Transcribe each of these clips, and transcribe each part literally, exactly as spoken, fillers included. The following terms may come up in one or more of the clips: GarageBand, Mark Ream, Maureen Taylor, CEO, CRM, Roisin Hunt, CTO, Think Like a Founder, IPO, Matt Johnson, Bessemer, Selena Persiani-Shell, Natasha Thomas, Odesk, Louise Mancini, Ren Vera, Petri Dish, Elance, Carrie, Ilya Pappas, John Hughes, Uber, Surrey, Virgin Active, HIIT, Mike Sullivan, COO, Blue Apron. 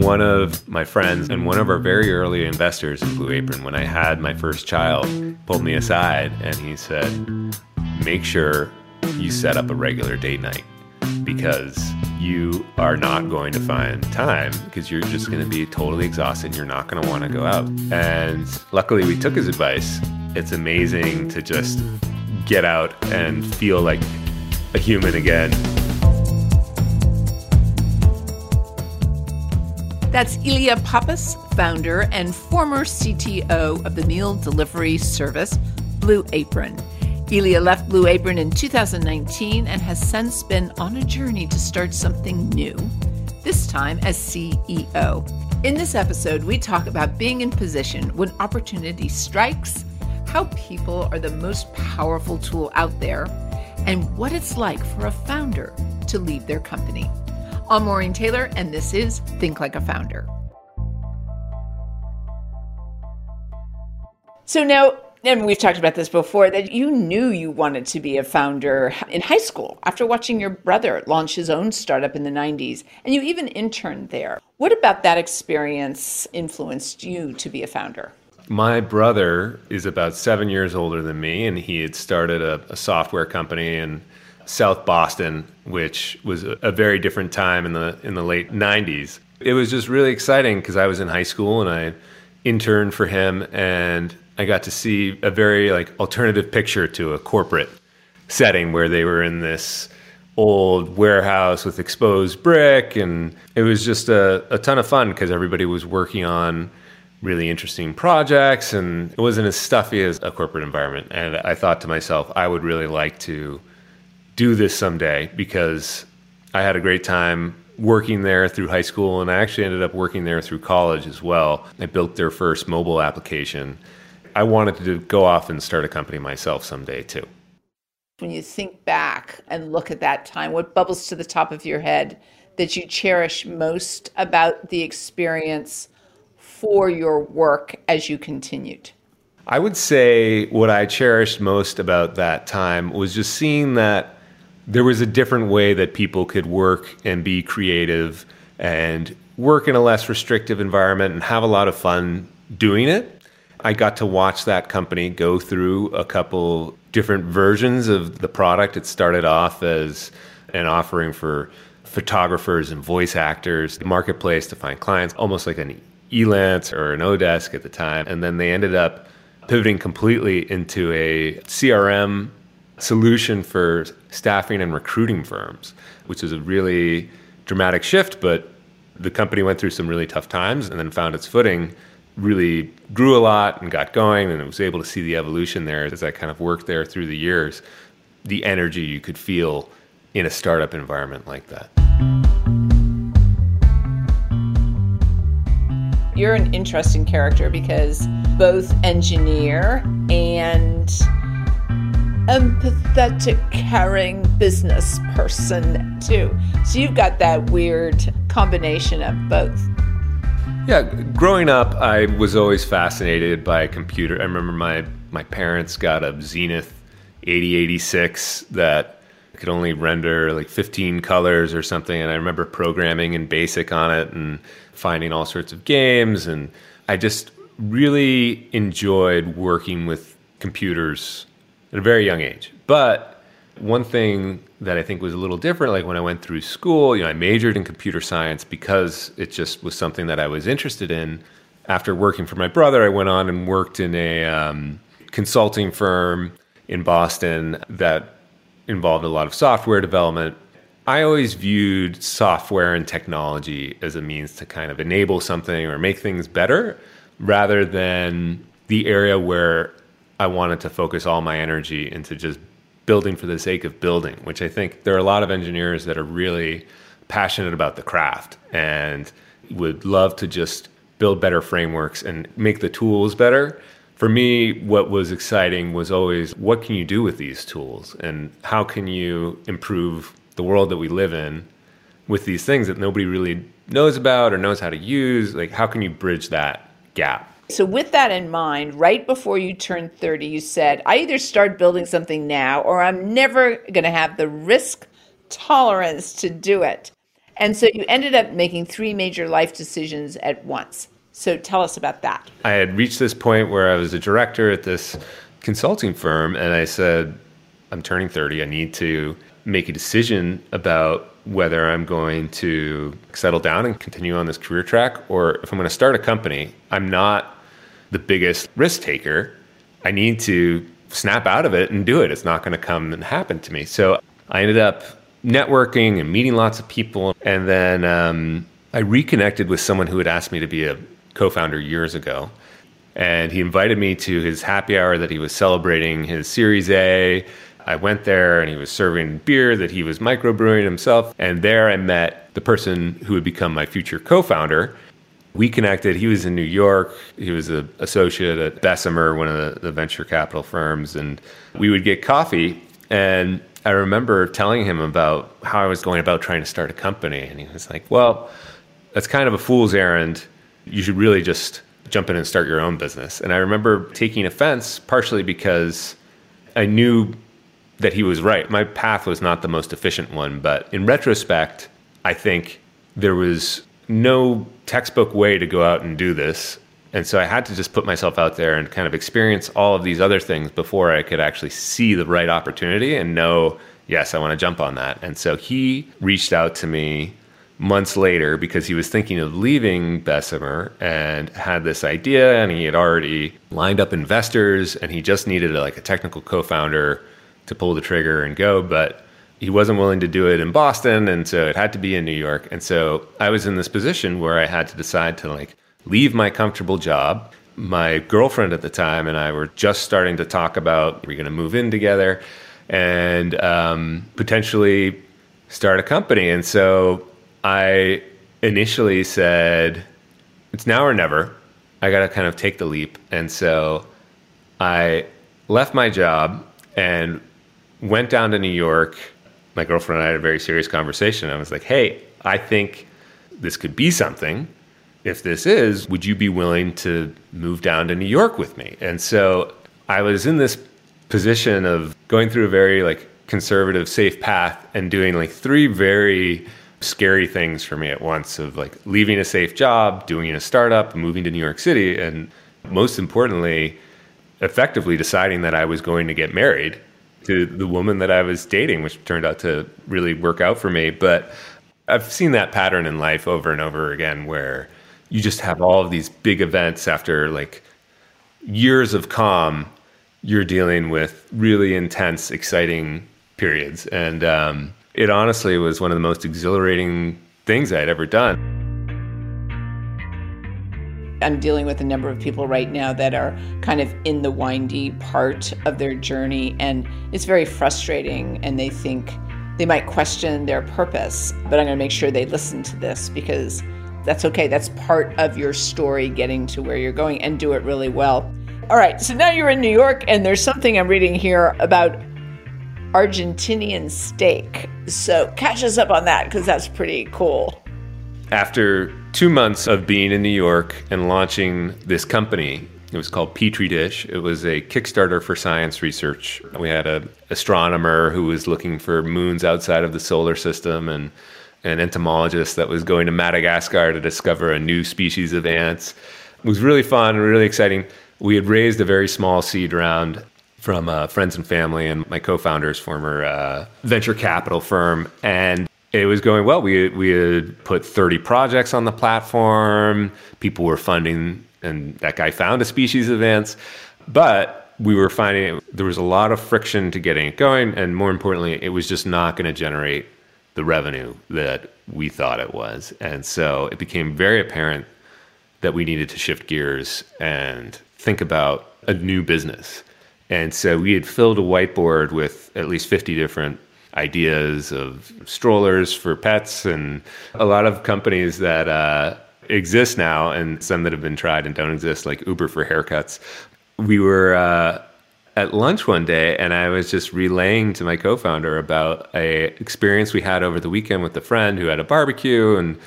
one of my friends and one of our very early investors in Blue Apron, when I had my first child, pulled me aside and he said, make sure you set up a regular date night, because you are not going to find time, because you're just going to be totally exhausted. You're not going to want to go out. And luckily we took his advice. It's amazing to just get out and feel like a human again. That's Ilya Pappas, founder and former C T O of the meal delivery service Blue Apron. Ilya left Blue Apron in two thousand nineteen and has since been on a journey to start something new, this time as C E O. In this episode, we talk about being in position when opportunity strikes, how people are the most powerful tool out there, and what it's like for a founder to lead their company. I'm Maureen Taylor, and this is Think Like a Founder. So now, and we've talked about this before, that you knew you wanted to be a founder in high school after watching your brother launch his own startup in the nineties, and you even interned there. What about that experience influenced you to be a founder? My brother is about seven years older than me, and he had started a, a software company in South Boston, which was a, a very different time in the in the late nineties. It was just really exciting because I was in high school and I interned for him, and I got to see a very like alternative picture to a corporate setting where they were in this old warehouse with exposed brick. And it was just a, a ton of fun because everybody was working on really interesting projects and it wasn't as stuffy as a corporate environment. And I thought to myself, I would really like to do this someday, because I had a great time working there through high school, and I actually ended up working there through college as well. I built their first mobile application. I wanted to go off and start a company myself someday too. When you think back and look at that time, what bubbles to the top of your head that you cherish most about the experience for your work as you continued? I would say what I cherished most about that time was just seeing that there was a different way that people could work and be creative and work in a less restrictive environment and have a lot of fun doing it. I got to watch that company go through a couple different versions of the product. It started off as an offering for photographers and voice actors, the marketplace to find clients, almost like an Elance or an Odesk at the time. And then they ended up pivoting completely into a C R M solution for staffing and recruiting firms, which is a really dramatic shift. But the company went through some really tough times and then found its footing, really grew a lot and got going, and was able to see the evolution there as I kind of worked there through the years, the energy you could feel in a startup environment like that. You're an interesting character because both engineer and empathetic, caring business person too. So you've got that weird combination of both. Yeah, growing up, I was always fascinated by a computer. I remember my, my parents got a Zenith eighty eighty-six that could only render like fifteen colors or something. And I remember programming in BASIC on it and finding all sorts of games. And I just really enjoyed working with computers at a very young age. But one thing that I think was a little different, like when I went through school, you know, I majored in computer science because it just was something that I was interested in. After working for my brother, I went on and worked in a um, consulting firm in Boston that involved a lot of software development. I always viewed software and technology as a means to kind of enable something or make things better, rather than the area where I wanted to focus all my energy into just building for the sake of building, which I think there are a lot of engineers that are really passionate about the craft and would love to just build better frameworks and make the tools better. For me, what was exciting was always, what can you do with these tools and how can you improve the world that we live in with these things that nobody really knows about or knows how to use? Like, how can you bridge that gap? So with that in mind, right before you turned thirty, you said, I either start building something now or I'm never going to have the risk tolerance to do it. And so you ended up making three major life decisions at once. So tell us about that. I had reached this point where I was a director at this consulting firm, and I said, I'm turning thirty. I need to make a decision about whether I'm going to settle down and continue on this career track, or if I'm going to start a company. I'm not the biggest risk taker. I need to snap out of it and do it. It's not going to come and happen to me. So I ended up networking and meeting lots of people. And then um, I reconnected with someone who had asked me to be a co-founder years ago. And he invited me to his happy hour that he was celebrating his Series A. I went there and he was serving beer that he was microbrewing himself. And there I met the person who would become my future co-founder. We connected. He was in New York. He was an associate at Bessemer, one of the, the venture capital firms. And we would get coffee. And I remember telling him about how I was going about trying to start a company. And he was like, well, that's kind of a fool's errand. You should really just jump in and start your own business. And I remember taking offense, partially because I knew that he was right. My path was not the most efficient one. But in retrospect, I think there was no textbook way to go out and do this. And so I had to just put myself out there and kind of experience all of these other things before I could actually see the right opportunity and know, yes, I want to jump on that. And so he reached out to me months later because he was thinking of leaving Bessemer and had this idea, and he had already lined up investors, and he just needed a, like a technical co-founder to pull the trigger and go. But he wasn't willing to do it in Boston, and so it had to be in New York. And so I was in this position where I had to decide to like leave my comfortable job. My girlfriend at the time and I were just starting to talk about, we're going to move in together and um, potentially start a company. And so I initially said, it's now or never. I got to kind of take the leap. And so I left my job and went down to New York. My girlfriend and I had a very serious conversation. I was like, hey, I think this could be something. If this is, would you be willing to move down to New York with me? And so I was in this position of going through a very like conservative, safe path and doing like three very scary things for me at once of like leaving a safe job, doing a startup, moving to New York City, and most importantly, effectively deciding that I was going to get married to the woman that I was dating, which turned out to really work out for me. But I've seen that pattern in life over and over again, where you just have all of these big events after like years of calm, you're dealing with really intense, exciting periods. And um, it honestly was one of the most exhilarating things I'd ever done. I'm dealing with a number of people right now that are kind of in the windy part of their journey, and it's very frustrating, and they think they might question their purpose, but I'm going to make sure they listen to this because that's okay. That's part of your story, getting to where you're going, and do it really well. All right, so now you're in New York, and there's something I'm reading here about Argentinian steak. So catch us up on that because that's pretty cool. After two months of being in New York and launching this company, it was called Petri Dish. It was a Kickstarter for science research. We had an astronomer who was looking for moons outside of the solar system, and an entomologist that was going to Madagascar to discover a new species of ants. It was really fun and really exciting. We had raised a very small seed round from uh, friends and family and my co-founder's former uh, venture capital firm, and it was going well. We we had put thirty projects on the platform. People were funding, and that guy found a species of ants. But we were finding it, there was a lot of friction to getting it going, and more importantly, it was just not going to generate the revenue that we thought it was. And so it became very apparent that we needed to shift gears and think about a new business. And so we had filled a whiteboard with at least fifty different ideas of strollers for pets and a lot of companies that uh, exist now and some that have been tried and don't exist, like Uber for haircuts. We were uh, at lunch one day, and I was just relaying to my co-founder about a experience we had over the weekend with a friend who had a barbecue. And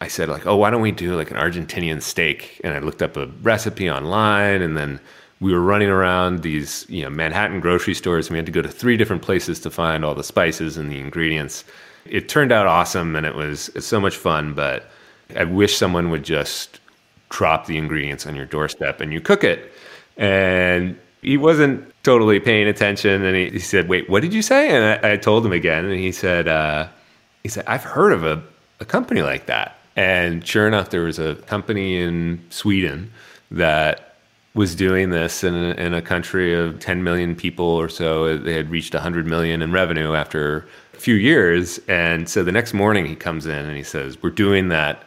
I said, like, oh, why don't we do like an Argentinian steak? And I looked up a recipe online, and then we were running around these, you know, Manhattan grocery stores. We had to go to three different places to find all the spices and the ingredients. It turned out awesome, and it was it's so much fun, but I wish someone would just drop the ingredients on your doorstep and you cook it. And he wasn't totally paying attention, and he, he said, wait, what did you say? And I, I told him again, and he said, uh, he said, I've heard of a, a company like that. And sure enough, there was a company in Sweden that was doing this in a, in a country of ten million people or so. They had reached one hundred million in revenue after a few years. And so the next morning he comes in and he says, we're doing that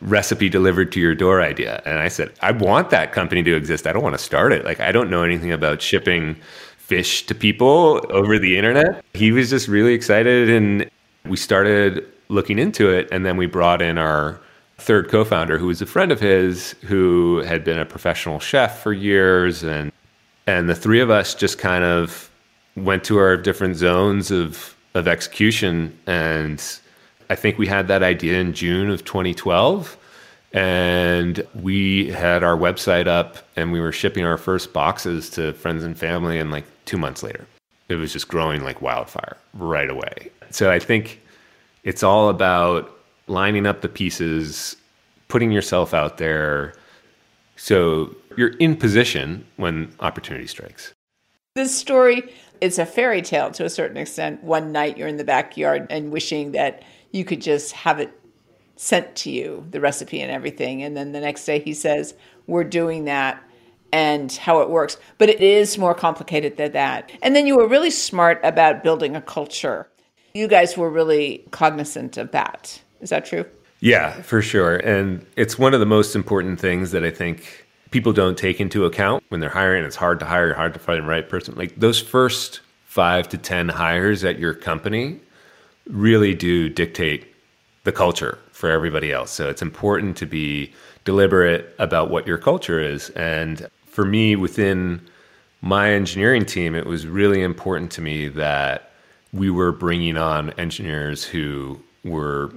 recipe delivered to your door idea. And I said, I want that company to exist. I don't want to start it. Like, I don't know anything about shipping fish to people over the internet. He was just really excited, and we started looking into it. And then we brought in our third co-founder, who was a friend of his, who had been a professional chef for years. And and the three of us just kind of went to our different zones of of execution. And I think we had that idea in June of twenty twelve. And we had our website up, and we were shipping our first boxes to friends and family. And like two months later, it was just growing like wildfire right away. So I think it's all about lining up the pieces, putting yourself out there, so you're in position when opportunity strikes. This story is a fairy tale to a certain extent. One night you're in the backyard and wishing that you could just have it sent to you, the recipe and everything. And then the next day he says, we're doing that, and how it works. But it is more complicated than that. And then you were really smart about building a culture. You guys were really cognizant of that. Is that true? Yeah, for sure. And it's one of the most important things that I think people don't take into account when they're hiring. It's hard to hire, hard to find the right person. Like, those first five to ten hires at your company really do dictate the culture for everybody else. So it's important to be deliberate about what your culture is. And for me, within my engineering team, it was really important to me that we were bringing on engineers who were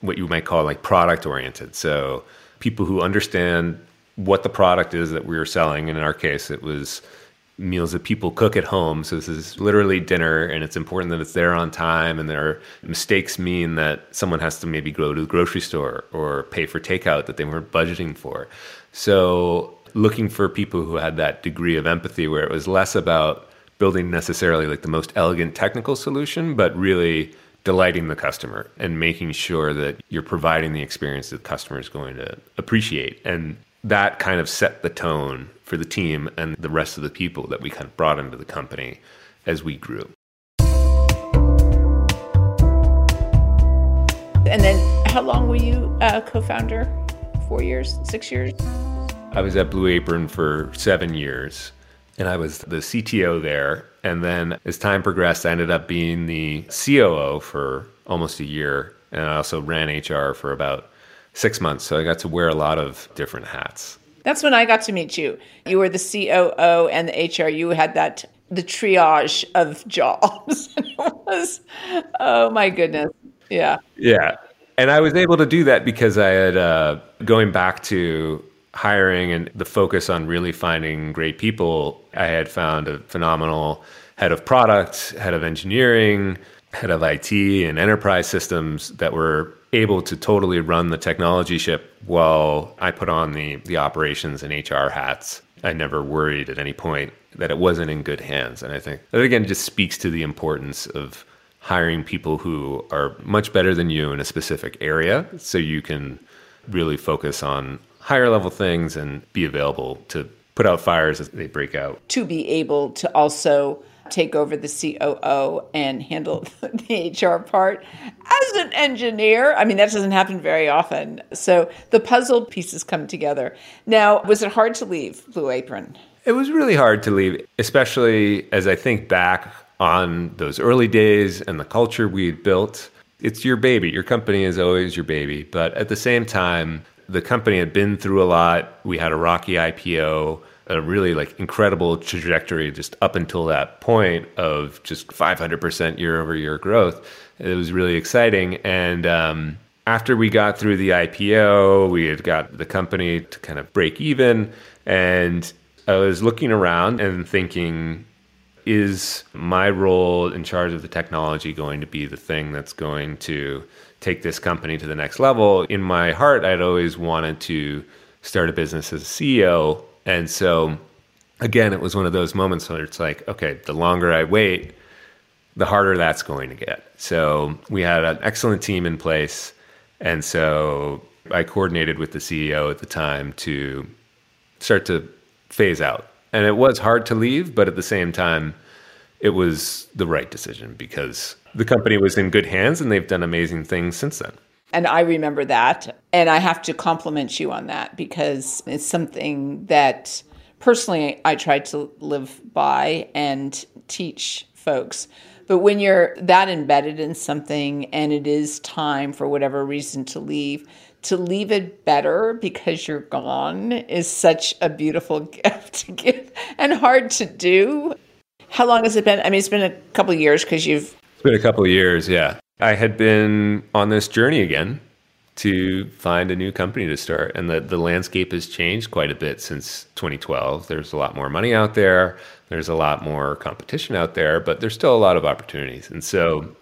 what you might call like product oriented. So people who understand what the product is that we were selling. And in our case, it was meals that people cook at home. So this is literally dinner, and it's important that it's there on time. And their mistakes mean that someone has to maybe go to the grocery store or pay for takeout that they weren't budgeting for. So looking for people who had that degree of empathy, where it was less about building necessarily like the most elegant technical solution, but really delighting the customer and making sure that you're providing the experience that the customer is going to appreciate. And that kind of set the tone for the team and the rest of the people that we kind of brought into the company as we grew. And then how long were you a co-founder? Four years, six years? I was at Blue Apron for seven years. And I was the C T O there. And then as time progressed, I ended up being the C O O for almost a year. And I also ran H R for about six months. So I got to wear a lot of different hats. That's when I got to meet you. You were the C O O and the H R. You had that, the triage of jobs. It was, oh my goodness. Yeah. Yeah. And I was able to do that because I had, uh, going back to hiring and the focus on really finding great people, I had found a phenomenal head of product, head of engineering, head of I T and enterprise systems that were able to totally run the technology ship while I put on the, the operations and H R hats. I never worried at any point that it wasn't in good hands. And I think that, again, just speaks to the importance of hiring people who are much better than you in a specific area, so you can really focus on higher level things and be available to put out fires as they break out. To be able to also take over the C O O and handle the H R part as an engineer. I mean, that doesn't happen very often. So the puzzle pieces come together. Now, was it hard to leave Blue Apron? It was really hard to leave, especially as I think back on those early days and the culture we had built. It's your baby. Your company is always your baby. But at the same time, the company had been through a lot. We had a rocky I P O, a really like incredible trajectory just up until that point of just five hundred percent year over year growth. It was really exciting. And um, after we got through the I P O, we had got the company to kind of break even. And I was looking around and thinking, is my role in charge of the technology going to be the thing that's going to take this company to the next level? In my heart, I'd always wanted to start a business as a C E O. And so, again, it was one of those moments where it's like, okay, the longer I wait, the harder that's going to get. So we had an excellent team in place. And so I coordinated with the C E O at the time to start to phase out. And it was hard to leave, but at the same time, it was the right decision because the company was in good hands and they've done amazing things since then. And I remember that. And I have to compliment you on that because it's something that personally I tried to live by and teach folks. But when you're that embedded in something and it is time for whatever reason to leave, to leave it better because you're gone is such a beautiful gift to give and hard to do. How long has it been? I mean, it's been a couple of years because you've... It's been a couple of years, yeah. I had been on this journey again to find a new company to start. And the, the landscape has changed quite a bit since twenty twelve. There's a lot more money out there. There's a lot more competition out there, but there's still a lot of opportunities. And so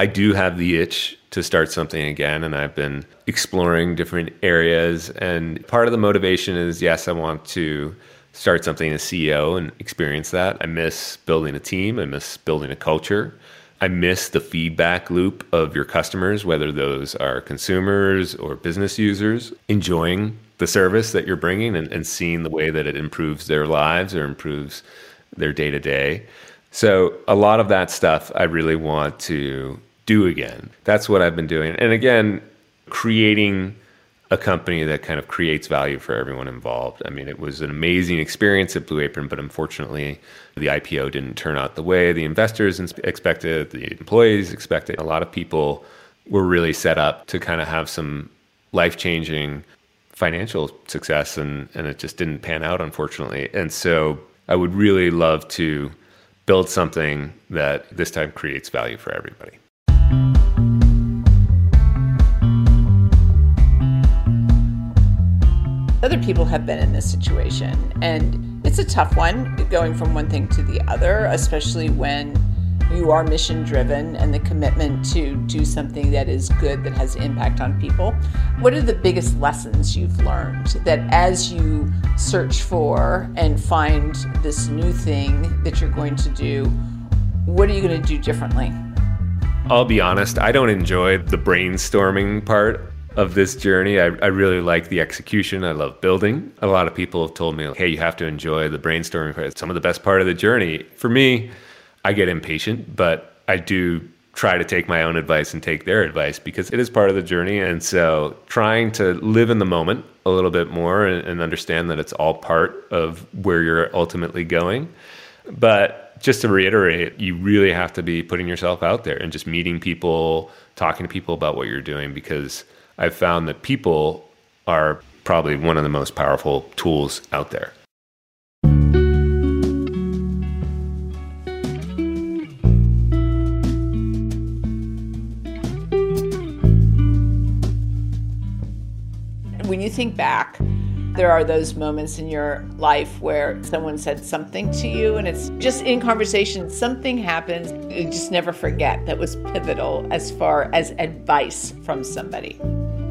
I do have the itch to start something again, and I've been exploring different areas. And part of the motivation is, yes, I want to start something as C E O and experience that. I miss building a team. I miss building a culture. I miss the feedback loop of your customers, whether those are consumers or business users, enjoying the service that you're bringing and, and seeing the way that it improves their lives or improves their day-to-day. So a lot of that stuff I really want to do again. That's what I've been doing. And again, creating a company that kind of creates value for everyone involved. I mean, it was an amazing experience at Blue Apron, but unfortunately, the I P O didn't turn out the way the investors expected, the employees expected. A lot of people were really set up to kind of have some life-changing financial success, and, and it just didn't pan out, unfortunately. And so I would really love to build something that this time creates value for everybody. Other people have been in this situation, and it's a tough one, going from one thing to the other, especially when you are mission-driven and the commitment to do something that is good, that has impact on people. What are the biggest lessons you've learned that as you search for and find this new thing that you're going to do, what are you going to do differently? I'll be honest, I don't enjoy the brainstorming part of this journey. I, I really like the execution. I love building. A lot of people have told me, hey, you have to enjoy the brainstorming part. It's some of the best part of the journey. For me, I get impatient, but I do try to take my own advice and take their advice because it is part of the journey. And so trying to live in the moment a little bit more and, and understand that it's all part of where you're ultimately going. But just to reiterate, you really have to be putting yourself out there and just meeting people, talking to people about what you're doing, because I've found that people are probably one of the most powerful tools out there. When you think back, there are those moments in your life where someone said something to you and it's just in conversation, something happens, you just never forget. That was pivotal as far as advice from somebody.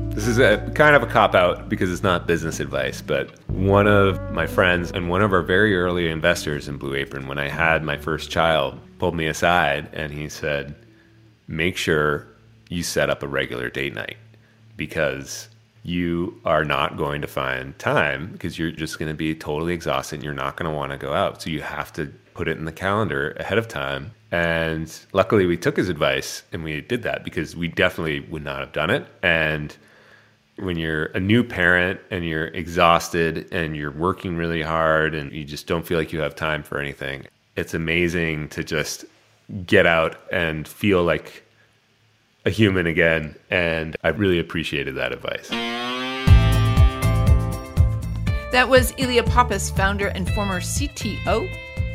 This is a kind of a cop-out because it's not business advice, but one of my friends and one of our very early investors in Blue Apron, when I had my first child, pulled me aside and he said, make sure you set up a regular date night because you are not going to find time because you're just going to be totally exhausted and you're not going to want to go out. So you have to put it in the calendar ahead of time. And luckily we took his advice and we did that because we definitely would not have done it. And when you're a new parent and you're exhausted and you're working really hard and you just don't feel like you have time for anything, it's amazing to just get out and feel like a human again, and I really appreciated that advice. That was Ilya Pappas, founder and former C T O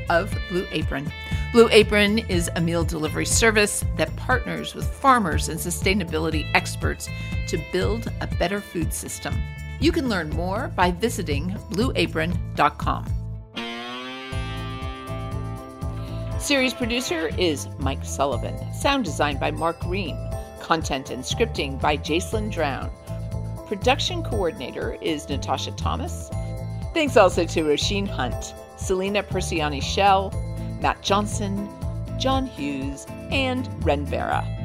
of Blue Apron. Blue Apron is a meal delivery service that partners with farmers and sustainability experts to build a better food system. You can learn more by visiting blue apron dot com. Series producer is Mike Sullivan. Sound design by Mark Ream. Content and scripting by Jacelyn Drown. Production coordinator is Natasha Thomas. Thanks also to Roisin Hunt, Selena Persiani-Shell, Matt Johnson, John Hughes, and Ren Vera.